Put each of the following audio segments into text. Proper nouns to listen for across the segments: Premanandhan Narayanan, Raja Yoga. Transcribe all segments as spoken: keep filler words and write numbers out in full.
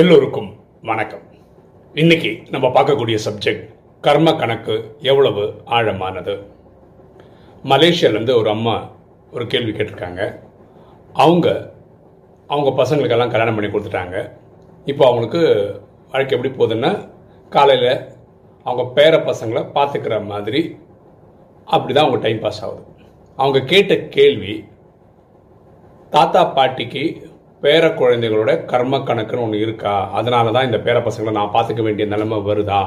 எல்லோருக்கும் வணக்கம். இன்னைக்கு நம்ம பார்க்கக்கூடிய சப்ஜெக்ட் கர்ம கணக்கு எவ்வளவு ஆழமானது. மலேசியாவிலேருந்து ஒரு அம்மா ஒரு கேள்வி கேட்டிருக்காங்க. அவங்க அவங்க பசங்களுக்கெல்லாம் கல்யாணம் பண்ணி கொடுத்துட்டாங்க. இப்போ அவங்களுக்கு வாழ்க்கை எப்படி போகுதுன்னா, காலையில் அவங்க பேர பசங்களை பார்த்துக்கிற மாதிரி அப்படி தான் அவங்க டைம் பாஸ் ஆகுது. அவங்க கேட்ட கேள்வி, தாத்தா பாட்டிக்கு பேர குழந்தைகளோட கர்ம கணக்குன்னு ஒன்று இருக்கா, அதனால தான் இந்த பேர பசங்களை நான் பார்த்துக்க வேண்டிய நிலைமை வருதா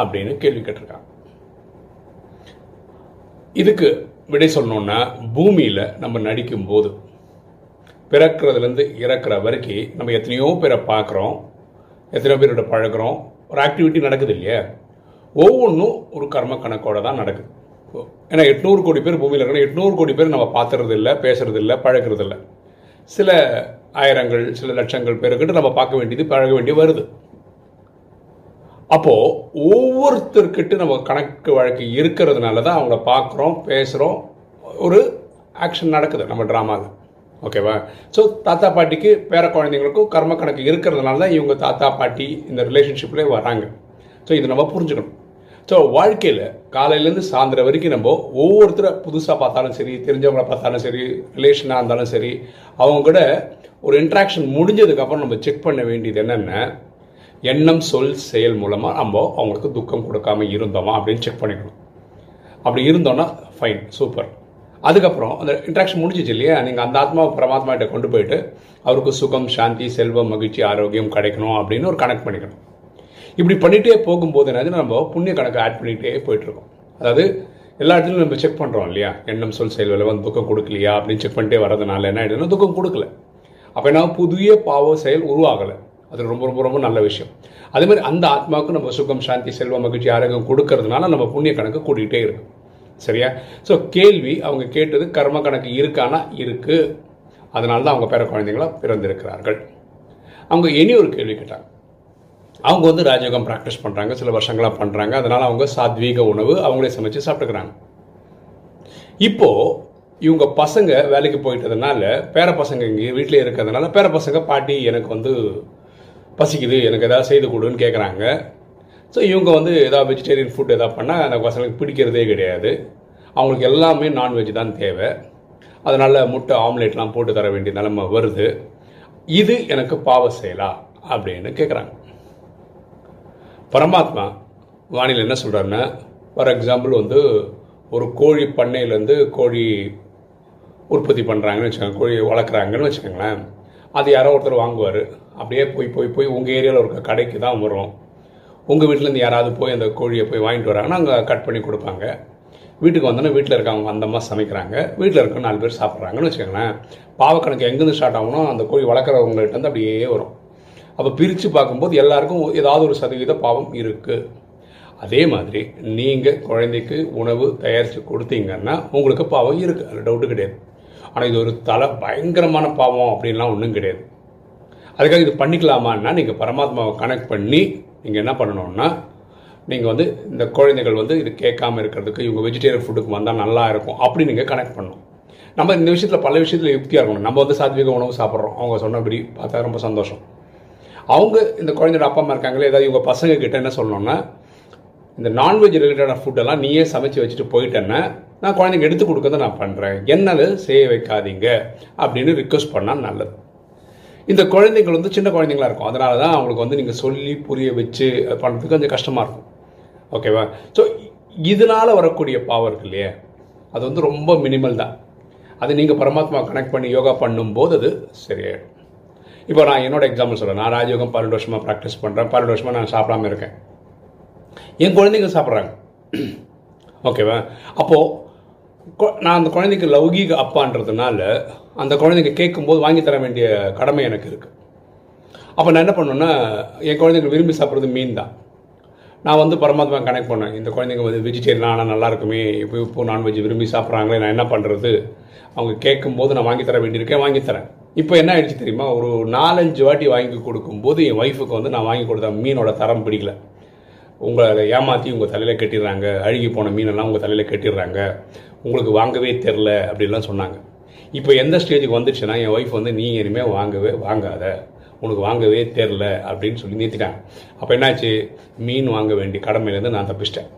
அப்படின்னு கேள்வி கேட்டிருக்காங்க. இதுக்கு விடை சொல்லணும்னா, பூமியில் நம்ம நடிக்கும் போது பிறக்கிறதுலேருந்து இறக்குற வரைக்கும் நம்ம எத்தனையோ பேரை பார்க்குறோம், எத்தனையோ பேரோட பழகிறோம், ஒரு ஆக்டிவிட்டி நடக்குது இல்லையா, ஒவ்வொன்றும் ஒரு கர்ம கணக்கோடு தான் நடக்குது. ஏன்னா எட்நூறு கோடி பேர் பூமியில் இருக்கணும். எட்நூறு கோடி பேர் நம்ம பார்த்துறது இல்லை, பேசுறது இல்லை, பழகிறது இல்லை. சில ஆயிரங்கள் சில லட்சங்கள் பேருக்கிட்ட நம்ம பார்க்க வேண்டியது பழக வேண்டிய வருது. அப்போது ஒவ்வொருத்தர்கிட்ட நம்ம கணக்கு வழக்கு இருக்கிறதுனால தான் அவங்கள பார்க்குறோம், பேசுகிறோம், ஒரு ஆக்ஷன் நடக்குது நம்ம ட்ராமாவில். ஓகேவா? ஸோ தாத்தா பாட்டிக்கு பேர குழந்தைங்களுக்கும் கர்ம கணக்கு இருக்கிறதுனால தான் இவங்க தாத்தா பாட்டி இந்த ரிலேஷன்ஷிப்லேயே வராங்க. ஸோ இதை நம்ம புரிஞ்சுக்கணும். ஸோ வாழ்க்கையில் காலையிலேருந்து சாயந்தரம் வரைக்கும் நம்ம ஒவ்வொருத்தரை புதுசாக பார்த்தாலும் சரி, தெரிஞ்சவங்கள பார்த்தாலும் சரி, ரிலேஷனாக இருந்தாலும் சரி, அவங்க கூட ஒரு இன்ட்ராக்ஷன் முடிஞ்சதுக்கப்புறம் நம்ம செக் பண்ண வேண்டியது என்னென்ன, எண்ணம் சொல் செயல் மூலமாக நம்ம அவங்களுக்கு துக்கம் கொடுக்காமல் இருந்தோமா அப்படின்னு செக் பண்ணிக்கணும். அப்படி இருந்தோன்னா ஃபைன், சூப்பர். அதுக்கப்புறம் அந்த இன்ட்ராக்ஷன் முடிஞ்சிச்சு இல்லையா, நீங்கள் அந்த ஆத்மா பரமாத்மாகிட்ட கொண்டு போயிட்டு அவருக்கு சுகம், சாந்தி, செல்வம், மகிழ்ச்சி, ஆரோக்கியம் கிடைக்கணும் அப்படின்னு ஒரு கனெக்ட் பண்ணிக்கணும். இப்படி பண்ணிகிட்டே போகும்போது என்னதுன்னு நம்ம புண்ணிய கணக்கு ஆட் பண்ணிகிட்டே போயிட்டுருக்கோம். அதாவது எல்லா இடத்துலையும் நம்ம செக் பண்ணுறோம் இல்லையா, எண்ணம் சொல் செயல் விளைவன் துக்கம் கொடுக்கலையா அப்படின்னு செக் பண்ணிட்டே வரதுனால என்ன ஆகிடுதுன்னா துக்கம் கொடுக்கல. அப்போ என்ன, புதிய பாவ செயல் உருவாகலை. அது ரொம்ப ரொம்ப ரொம்ப நல்ல விஷயம். அதேமாதிரி அந்த ஆத்மாவுக்கு நம்ம சுகம், சாந்தி, செல்வம், மகிழ்ச்சி, ஆரோக்கியம் கொடுக்கறதுனால நம்ம புண்ணிய கணக்கு கூட்டிகிட்டே இருக்கும். சரியா? ஸோ கேள்வி அவங்க கேட்டது கர்ம கணக்கு இருக்கானா, இருக்குது. அதனால தான் அவங்க பேர குழந்தைங்களாக பிறந்திருக்கிறார்கள். அவங்க இனி ஒரு கேள்வி கேட்டாங்க. அவங்க வந்து ராஜயோகம் ப்ராக்டிஸ் பண்ணுறாங்க, சில வருஷங்களாக பண்ணுறாங்க. அதனால் அவங்க சாத்வீக உணவு அவங்களே சமைச்சு சாப்பிட்டுக்கிறாங்க. இப்போது இவங்க பசங்க வேலைக்கு போயிட்டதுனால பேர பசங்க இங்கே வீட்டிலே இருக்கிறதுனால பேர பசங்க பாட்டி எனக்கு வந்து பசிக்குது, எனக்கு எதாவது செய்து கொடுன்னு கேட்குறாங்க. ஸோ இவங்க வந்து எதாவது வெஜிடேரியன் ஃபுட் எதாவது பண்ணால் அந்த பசங்களுக்கு பிடிக்கிறதே கிடையாது. அவங்களுக்கு எல்லாமே நான்வெஜ் தான் தேவை. அதனால் முட்டை ஆம்லேட்லாம் போட்டு தர வேண்டிய நிலைமை வருது. இது எனக்கு பாவ செயலா அப்படின்னு கேட்குறாங்க. பரமாத்மா வானிலை என்ன சொல்கிறாருன்னா, ஃபார் எக்ஸாம்பிள் வந்து ஒரு கோழி பண்ணையிலேருந்து கோழி உற்பத்தி பண்ணுறாங்கன்னு வச்சுக்கோங்க, கோழி வளர்க்குறாங்கன்னு வச்சுக்கோங்களேன். அது யாரோ ஒருத்தர் வாங்குவார். அப்படியே போய் போய் போய் உங்கள் ஏரியாவில் ஒரு கடைக்கு தான் வரும். உங்கள் வீட்டிலேருந்து யாராவது போய் அந்த கோழியை போய் வாங்கிட்டு வராங்கன்னா அங்கே கட் பண்ணி கொடுப்பாங்க. வீட்டுக்கு வந்தோன்னா வீட்டில் இருக்கவங்க அந்த மாதிரி சமைக்கிறாங்க, வீட்டில் இருக்க நாலு பேர் சாப்பிட்றாங்கன்னு வச்சுக்கோங்களேன். பாவக்கணக்கு எங்கேருந்து ஸ்டார்ட் ஆகும்னா அந்த கோழி வளர்க்குறவங்கள்ட்டேருந்து அப்படியே வரும். அப்போ பிரித்து பார்க்கும்போது எல்லாருக்கும் ஏதாவது ஒரு சதவீத பாவம் இருக்குது. அதே மாதிரி நீங்கள் குழந்தைக்கு உணவு தயாரித்து கொடுத்தீங்கன்னா உங்களுக்கு பாவம் இருக்குது, அதில் டவுட்டு கிடையாது. ஆனால் இது ஒரு தலை பயங்கரமான பாவம் அப்படின்லாம் ஒன்றும் கிடையாது. அதுக்காக இது பண்ணிக்கலாமான்னா நீங்கள் பரமாத்மாவை கனெக்ட் பண்ணி நீங்கள் என்ன பண்ணணும்னா, நீங்கள் வந்து இந்த குழந்தைகள் வந்து இது கேட்காமல் இருக்கிறதுக்கு இவங்க வெஜிடேரியன் ஃபுட்டுக்கு வந்தால் நல்லா இருக்கும் அப்படி நீங்கள் கனெக்ட் பண்ணணும். நம்ம இந்த விஷயத்தில் பல விஷயத்தில் யுக்தியாக இருக்கணும். நம்ம வந்து சாத்விக உணவு சாப்பிட்றோம், அவங்க சொன்னபடி பார்த்தா ரொம்ப சந்தோஷம். அவங்க இந்த குழந்தையோட அப்பா அம்மா இருக்காங்களே, ஏதாவது இவங்க பசங்க கிட்ட என்ன சொல்லணும்னா, இந்த நான்வெஜ் ரிலேட்டடான ஃபுட்டெல்லாம் நீயே சமைச்சு வச்சுட்டு போயிட்டேன்னா நான் குழந்தைங்க எடுத்து கொடுக்கறத நான் பண்ணுறேன், என்னால் செய்ய வைக்காதீங்க அப்படின்னு ரிக்வஸ்ட் பண்ணால் நல்லது. இந்த குழந்தைங்கள் வந்து சின்ன குழந்தைங்களா இருக்கும். அதனால தான் அவங்களுக்கு வந்து நீங்கள் சொல்லி புரிய வச்சு பண்ணுறதுக்கு கொஞ்சம் கஷ்டமாக இருக்கும். ஓகேவா? ஸோ இதனால் வரக்கூடிய பாவம் இருக்கு இல்லையா, அது வந்து ரொம்ப மினிமல் தான். அது நீங்கள் பரமாத்மா கனெக்ட் பண்ணி யோகா பண்ணும்போது அது சரியாயிடும். இப்போ நான் என்னோட எக்ஸாம்பிள் சொல்கிறேன். நான் ராஜயோகம் பன்னெண்டு வருஷமாக ப்ராக்டிஸ் பண்ணுறேன். பன்னெண்டு வருஷமாக நான் சாப்பிடாமல் இருக்கேன். என் குழந்தைங்க சாப்பிட்றாங்க. ஓகேவா? அப்போது நான் அந்த குழந்தைக்கு லௌகீக அப்பான்றதுனால அந்த குழந்தைங்க கேட்கும்போது வாங்கி தர வேண்டிய கடமை எனக்கு இருக்குது. அப்போ நான் என்ன பண்ணேன்னா, என் குழந்தைங்க விரும்பி சாப்பிட்றது மீன் தான். நான் வந்து பரமாத்மா கனெக்ட் பண்ணேன். இந்த குழந்தைங்க வந்து வெஜிடேரியன் ஆனால் நல்லா இருக்குமே, இப்போ இப்போ நான்வெஜ் விரும்பி சாப்பிட்றாங்களே, நான் என்ன பண்ணுறது, அவங்க கேட்கும்போது நான் வாங்கி தர வேண்டியிருக்கேன், வாங்கி தரேன். இப்போ என்ன ஆயிடுச்சு தெரியுமா, ஒரு நாலஞ்சு வாட்டி வாங்கி கொடுக்கும்போது என் ஒய்ஃபுக்கு வந்து நான் வாங்கி கொடுத்த மீனோட தரம் பிடிக்கல. உங்களை ஏமாற்றி உங்கள் தலையில் கட்டிடுறாங்க, அழுகி போன மீனெல்லாம் உங்கள் தலையில் கட்டிடுறாங்க, உங்களுக்கு வாங்கவே தெரில அப்படின்லாம் சொன்னாங்க. இப்போ எந்த ஸ்டேஜுக்கு வந்துச்சுன்னா, என் ஒய்ஃப் வந்து நீ இனிமேல் வாங்கவே வாங்காத, உனக்கு வாங்கவே தெரில அப்படின்னு சொல்லி நிறுத்திட்டாங்க. அப்போ என்னாச்சு, மீன் வாங்க வேண்டிய கடமையிலேருந்து நான் தப்பிச்சிட்டேன்.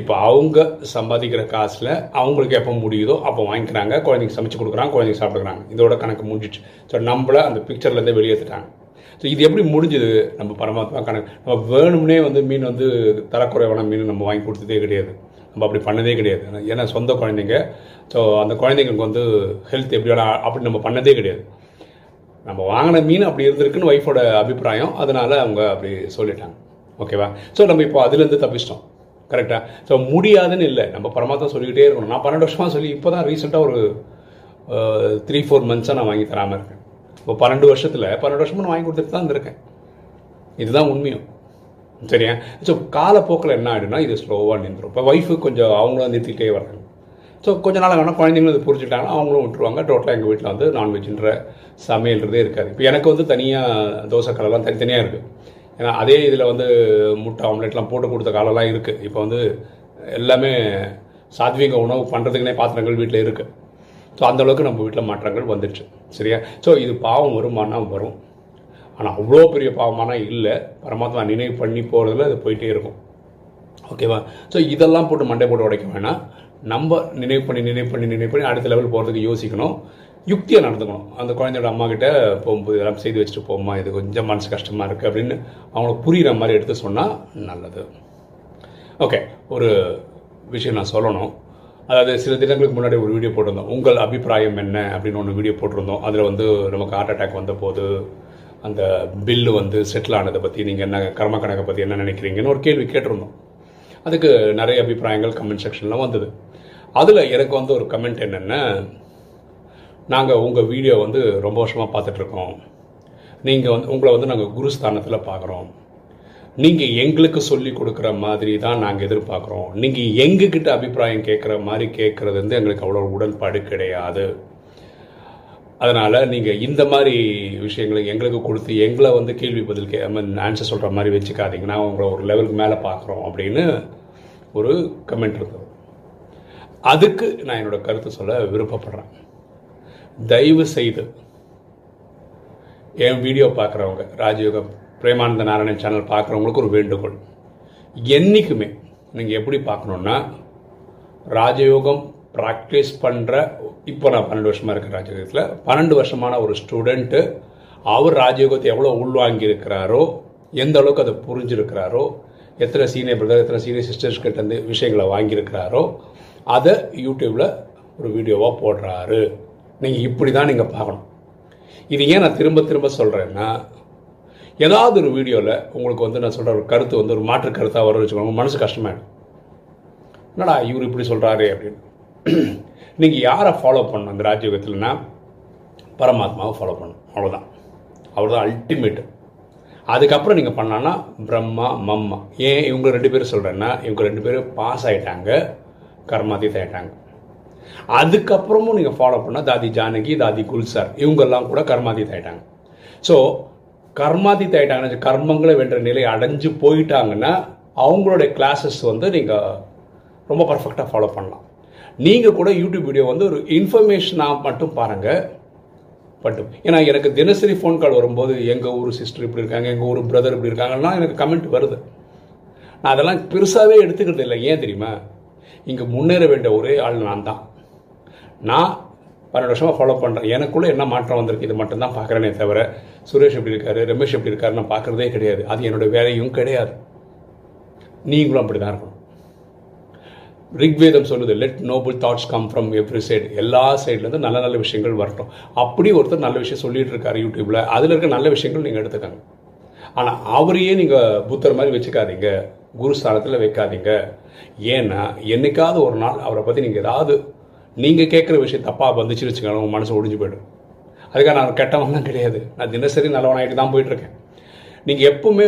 இப்போ அவங்க சம்பாதிக்கிற காசில் அவங்களுக்கு எப்போ முடியுதோ அப்போ வாங்கிக்கிறாங்க, குழந்தைங்க சமைச்சு கொடுக்குறாங்க, குழந்தைங்க சாப்பிடுக்குறாங்க. இதோட கணக்கு முடிஞ்சிச்சு. ஸோ நம்மளை அந்த பிக்சர்லேருந்து வெளியேற்றிட்டாங்க. ஸோ இது எப்படி முடிஞ்சது, நம்ம பரமாத்மா கணக்கு. நம்ம வேணும்னே வந்து மீன் வந்து தரக்குறைவான மீன் நம்ம வாங்கி கொடுத்ததே கிடையாது, நம்ம அப்படி பண்ணதே கிடையாது. ஏன்னா சொந்த குழந்தைங்க, ஸோ அந்த குழந்தைங்களுக்கு வந்து ஹெல்த் எப்படியான அப்படி நம்ம பண்ணதே கிடையாது. நம்ம வாங்கின மீன் அப்படி இருந்திருக்குன்னு ஒய்ஃபோட அபிப்பிராயம், அதனால் அவங்க அப்படி சொல்லிட்டாங்க. ஓகேவா? ஸோ நம்ம இப்போ அதுலேருந்து தப்பிச்சிட்டோம். கரெக்டாக? ஸோ முடியாதுன்னு இல்லை, நம்ம பரமாத்மா சொல்லிக்கிட்டே இருக்கணும். நான் பன்னெண்டு வருஷமாக சொல்லி இப்போ தான் ரீசெண்டாக ஒரு த்ரீ ஃபோர் மந்த்ஸாக நான் வாங்கி தராமல் இருக்கேன். இப்போ பன்னெண்டு வருஷத்தில் பன்னெண்டு வருஷமாக நான் வாங்கி கொடுத்துட்டு தான் இருந்திருக்கேன். இதுதான் உண்மையும். சரியா? ஸோ காலப்போக்கில் என்ன ஆகிடும்னா இது ஸ்லோவாக நின்றுடும். இப்போ ஒய்ஃபு கொஞ்சம் அவங்களும் நிறுத்திக்கிட்டே வராங்க. ஸோ கொஞ்சம் நாள் வேணால் குழந்தைங்களும் இது புரிஞ்சுட்டாங்கன்னா அவங்களும் விட்டுருவாங்க. டோட்டலாக எங்கள் வீட்டில் வந்து நான்வெஜ்ன்ற சமையல்ன்றதே இருக்காது. இப்போ எனக்கு வந்து தனியாக தோசை கலர்லாம் தனித்தனியாக இருக்குது. ஏன்னா அதே இதில் வந்து முட்டை ஆம்லெட்லாம் போட்டு கொடுத்த காலம்லாம் இருக்குது. இப்போ வந்து எல்லாமே சாத்வீக உணவு பண்ணுறதுக்குனே பாத்திரங்கள் வீட்டில் இருக்குது. ஸோ அந்தளவுக்கு நம்ம வீட்டில் மாற்றங்கள் வந்துடுச்சு. சரியா? ஸோ இது பாவம் வருமானா வரும், ஆனால் அவ்வளோ பெரிய பாவமான இல்லை. பரமாத்மா நினைவு பண்ணி போகிறதுல அது போயிட்டே இருக்கும். ஓகேவா? ஸோ இதெல்லாம் போட்டு மண்டை போட்டு உடைக்க வேணாம். நம்ம நினைவு பண்ணி நினைவு பண்ணி நினைவு பண்ணி அடுத்த லெவல் போகிறதுக்கு யோசிக்கணும், யுக்தியாக நடந்துக்கணும். அந்த குழந்தையோட அம்மா கிட்ட போகும்போது இதெல்லாம் செய்து வச்சுட்டு போமா, இது கொஞ்சம் மனசு கஷ்டமாக இருக்குது அப்படின்னு அவங்களுக்கு புரிகிற மாதிரி எடுத்து சொன்னால் நல்லது. ஓகே, ஒரு விஷயம் நான் சொல்லணும். அதாவது சில தினங்களுக்கு முன்னாடி ஒரு வீடியோ போட்டிருந்தோம், உங்கள் அபிப்பிராயம் என்ன அப்படின்னு ஒன்று வீடியோ போட்டிருந்தோம். அதில் வந்து நமக்கு ஹார்ட் அட்டாக் வந்த போது அந்த பில்லு வந்து செட்டில் ஆனதை பற்றி நீங்கள் என்ன கர்ம கணக்கை பற்றி என்ன நினைக்கிறீங்கன்னு ஒரு கேள்வி கேட்டிருந்தோம். அதுக்கு நிறைய அபிப்பிராயங்கள் கமெண்ட் செக்ஷன்லாம் வந்தது. அதில் எனக்கு வந்து ஒரு கமெண்ட் என்னென்னா, நாங்கள் உங்கள் வீடியோ வந்து ரொம்ப வருஷமாக பார்த்துட்ருக்கோம், நீங்கள் வந்து உங்களை வந்து நாங்கள் குருஸ்தானத்தில் பார்க்குறோம், நீங்கள் எங்களுக்கு சொல்லி கொடுக்குற மாதிரி தான் நாங்கள் எதிர்பார்க்குறோம், நீங்கள் எங்ககிட்ட அபிப்பிராயம் கேட்குற மாதிரி கேட்குறது வந்து எங்களுக்கு அவ்வளோ உடன்பாடு கிடையாது, அதனால் நீங்கள் இந்த மாதிரி விஷயங்களை எங்களுக்கு கொடுத்து எங்களை வந்து கேள்வி பதில் கே ஆன்சர் சொல்கிற மாதிரி வச்சுக்காதீங்க, நான் உங்களை ஒரு லெவலுக்கு மேலே பார்க்குறோம் அப்படின்னு ஒரு கமெண்ட் இருந்தது. அதுக்கு நான் என்னோடய கருத்து சொல்ல விருப்பப்படுறேன். தயவு செய்து என் வீடியோ பார்க்குறவங்க, ராஜயோக பிரேமானந்த நாராயணன் சேனல் பார்க்குறவங்களுக்கு ஒரு வேண்டுகோள், என்றைக்குமே நீங்கள் எப்படி பார்க்கணுன்னா ராஜயோகம் ப்ராக்டிஸ் பண்ணுற, இப்போ நான் பன்னெண்டு வருஷமாக இருக்கேன் ராஜயோகத்தில், பன்னெண்டு வருஷமான ஒரு ஸ்டூடெண்ட்டு அவர் ராஜயோகத்தை எவ்வளோ உள்வாங்கியிருக்கிறாரோ, எந்த அளவுக்கு அதை புரிஞ்சிருக்கிறாரோ, எத்தனை சீனியர் பிரதர் எத்தனை சீனியர் சிஸ்டர்ஸ்கிட்ட இருந்து விஷயங்களை வாங்கியிருக்கிறாரோ, அதை யூடியூப்பில் ஒரு வீடியோவாக போடுறாரு. நீங்கள் இப்படி தான் நீங்கள் பார்க்கணும். இது ஏன் நான் திரும்ப திரும்ப சொல்கிறேன்னா, ஏதாவது ஒரு வீடியோவில் உங்களுக்கு வந்து நான் சொல்கிற ஒரு கருத்து வந்து ஒரு மாற்று கருத்தாக வர வச்சுக்கோங்க, மனசு கஷ்டமாயிடும், என்னடா இவர் இப்படி சொல்கிறாரு அப்படின்னு. நீங்கள் யாரை ஃபாலோ பண்ணணும் இந்த ராஜயோகத்தில்னா, பரமாத்மாவை ஃபாலோ பண்ணணும். அவ்வளோதான், அவ்வளோதான் அல்டிமேட்டு. அதுக்கப்புறம் நீங்கள் பண்ணான்னா பிரம்மா மம்மா. ஏன் இவங்க ரெண்டு பேரும் சொல்கிறேன்னா, இவங்க ரெண்டு பேரும் பாஸ் ஆகிட்டாங்க, கர்மாதீத் ஆகிட்டாங்க. அதுக்கப்புறமும் நீங்கள் ஃபாலோ பண்ணால் தாதி ஜானகி, தாதி குல்சார் இவங்கெல்லாம் கூட கர்மாதீத் ஆகிட்டாங்க. ஸோ கர்மாதீத் ஆகிட்டாங்கன்னா, கர்மங்களை வென்ற நிலை அடைஞ்சு போயிட்டாங்கன்னா அவங்களுடைய கிளாஸஸ் வந்து நீங்கள் ரொம்ப பர்ஃபெக்டாக ஃபாலோ பண்ணலாம். நீங்கள் கூட யூடியூப் வீடியோ வந்து ஒரு இன்ஃபர்மேஷனாக மட்டும் பாருங்கள் பட்டும். ஏன்னா எனக்கு தினசரி ஃபோன் கால் வரும்போது எங்கள் ஊர் சிஸ்டர் இப்படி இருக்காங்க, எங்கள் ஊர் பிரதர் இப்படி இருக்காங்கன்னா எனக்கு கமெண்ட் வருது. நான் அதெல்லாம் பெருசாகவே எடுத்துக்கிறது இல்லை. ஏன் தெரியுமா, இங்கே முன்னேற வேண்டிய ஒரே ஆள் நான் தான். நான் பன்னெண்டு வருஷமாக ஃபாலோ பண்ணுறேன், எனக்குள்ளே என்ன மாற்றம் வந்திருக்கு இது மட்டும்தான் பார்க்குறேனே தவிர, சுரேஷ் எப்படி இருக்காரு, ரமேஷ் எப்படி இருக்காரு நான் பார்க்குறதே கிடையாது. அது என்னோடய வேலையும் கிடையாது. நீங்களும் அப்படி தான் இருக்கணும். ரிக்வேதம் சொல்லுது, let noble thoughts come from every side. எல்லா சைட்லேருந்து நல்ல நல்ல விஷயங்கள் வரட்டும். அப்படி ஒருத்தர் நல்ல விஷயம் சொல்லிகிட்டு இருக்காரு யூடியூப்பில், அதில் இருக்க நல்ல விஷயங்கள் நீங்கள் எடுத்துக்காங்க. ஆனால் அவரையே நீங்கள் புத்தர் மாதிரி வச்சுக்காதீங்க, குருஸ்தானத்தில் வைக்காதீங்க. ஏன்னா என்றைக்காவது ஒரு நாள் அவரை பற்றி நீங்கள் ஏதாவது நீங்கள் கேட்குற விஷயம் தப்பாக வந்துச்சுன்னு வச்சுக்கோங்க, உங்கள் மனசு ஒடிஞ்சு போய்டும். அதுக்காக நான் கெட்டவன்லாம் கிடையாது, நான் தினசரி நல்லவனாகிட்டு தான் போயிட்டுருக்கேன். நீங்கள் எப்பவுமே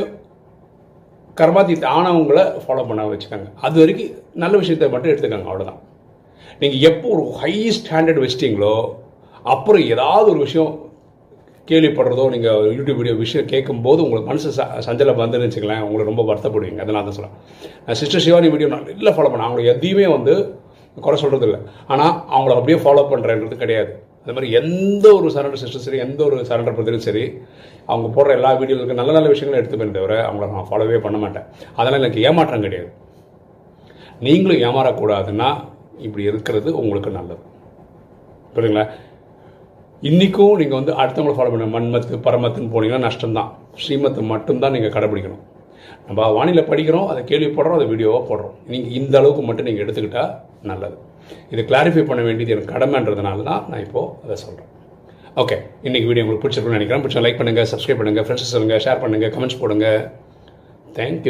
கர்மாதீத் ஆனவங்களை ஃபாலோ பண்ண வச்சுக்காங்க, அது வரைக்கும் நல்ல விஷயத்தை மட்டும் எடுத்துக்காங்க, அவ்வளோதான். நீங்கள் எப்போ ஒரு ஹை ஸ்டாண்டர்ட் வச்சிட்டிங்களோ, அப்புறம் ஏதாவது ஒரு விஷயம் கேள்விப்படுறதோ நீங்கள் யூடியூப் வீடியோ விஷயம் கேட்கும்போது உங்களுக்கு மனசு ச சஞ்சலம் வந்துன்னு வச்சுக்கலாம், உங்களை ரொம்ப வருத்தப்படுவீங்க. அதனால் தான் சொல்கிறேன், நான் சிஸ்டர் சிவானி வீடியோ நான் இல்லை ஃபாலோ பண்ணேன், அவங்களை எதையுமே வந்து குறை சொல்கிறது இல்லை, ஆனால் அவங்கள அப்படியே ஃபாலோ பண்ணுறேன்றது கிடையாது. இந்த மாதிரி எந்த ஒரு சரண்டர் சிஸ்டம் சரி, எந்த ஒரு சரண்டர் பிரதரும் சரி, அவங்க போடுற எல்லா வீடியோவுக்கு நல்ல நல்ல விஷயங்களும் எடுத்துப்பேன் தவிர அவங்கள நான் ஃபாலோவே பண்ண மாட்டேன். அதனால் எனக்கு ஏமாற்றம் கிடையாது. நீங்களும் ஏமாறக்கூடாதுன்னா இப்படி இருக்கிறது உங்களுக்கு நல்லது. புரியுதுங்களா? இன்றைக்கும் நீங்கள் வந்து அடுத்தவங்களை ஃபாலோ பண்ண மண்மத்து பரமத்துன்னு போனீங்கன்னா நஷ்டம்தான். ஸ்ரீமத்து மட்டும்தான் நீங்கள் கடைபிடிக்கணும். நம்ம வானிலையில் படிக்கிறோம், அதை கேள்விப்படுறோம், அதை வீடியோவாக போடுறோம். நீங்கள் இந்த அளவுக்கு மட்டும் நீங்கள் எடுத்துக்கிட்டால் நல்லது. இதை கிளாரிஃபை பண்ண வேண்டியது எனக்கு கடமைன்றதுனால தான் நான் இப்போது அதை சொல்கிறேன். ஓகே, இன்றைக்கி வீடியோ உங்களுக்கு பிடிச்சிருக்குன்னு நினைக்கிறேன். பிடிச்சா லைக் பண்ணுங்கள், சப்ஸ்கிரைப் பண்ணுங்கள், ஃப்ரெண்ட்ஸ் சொல்லுங்கள், ஷேர் பண்ணுங்கள், கமெண்ட்ஸ் போடுங்கள். தேங்க்யூ.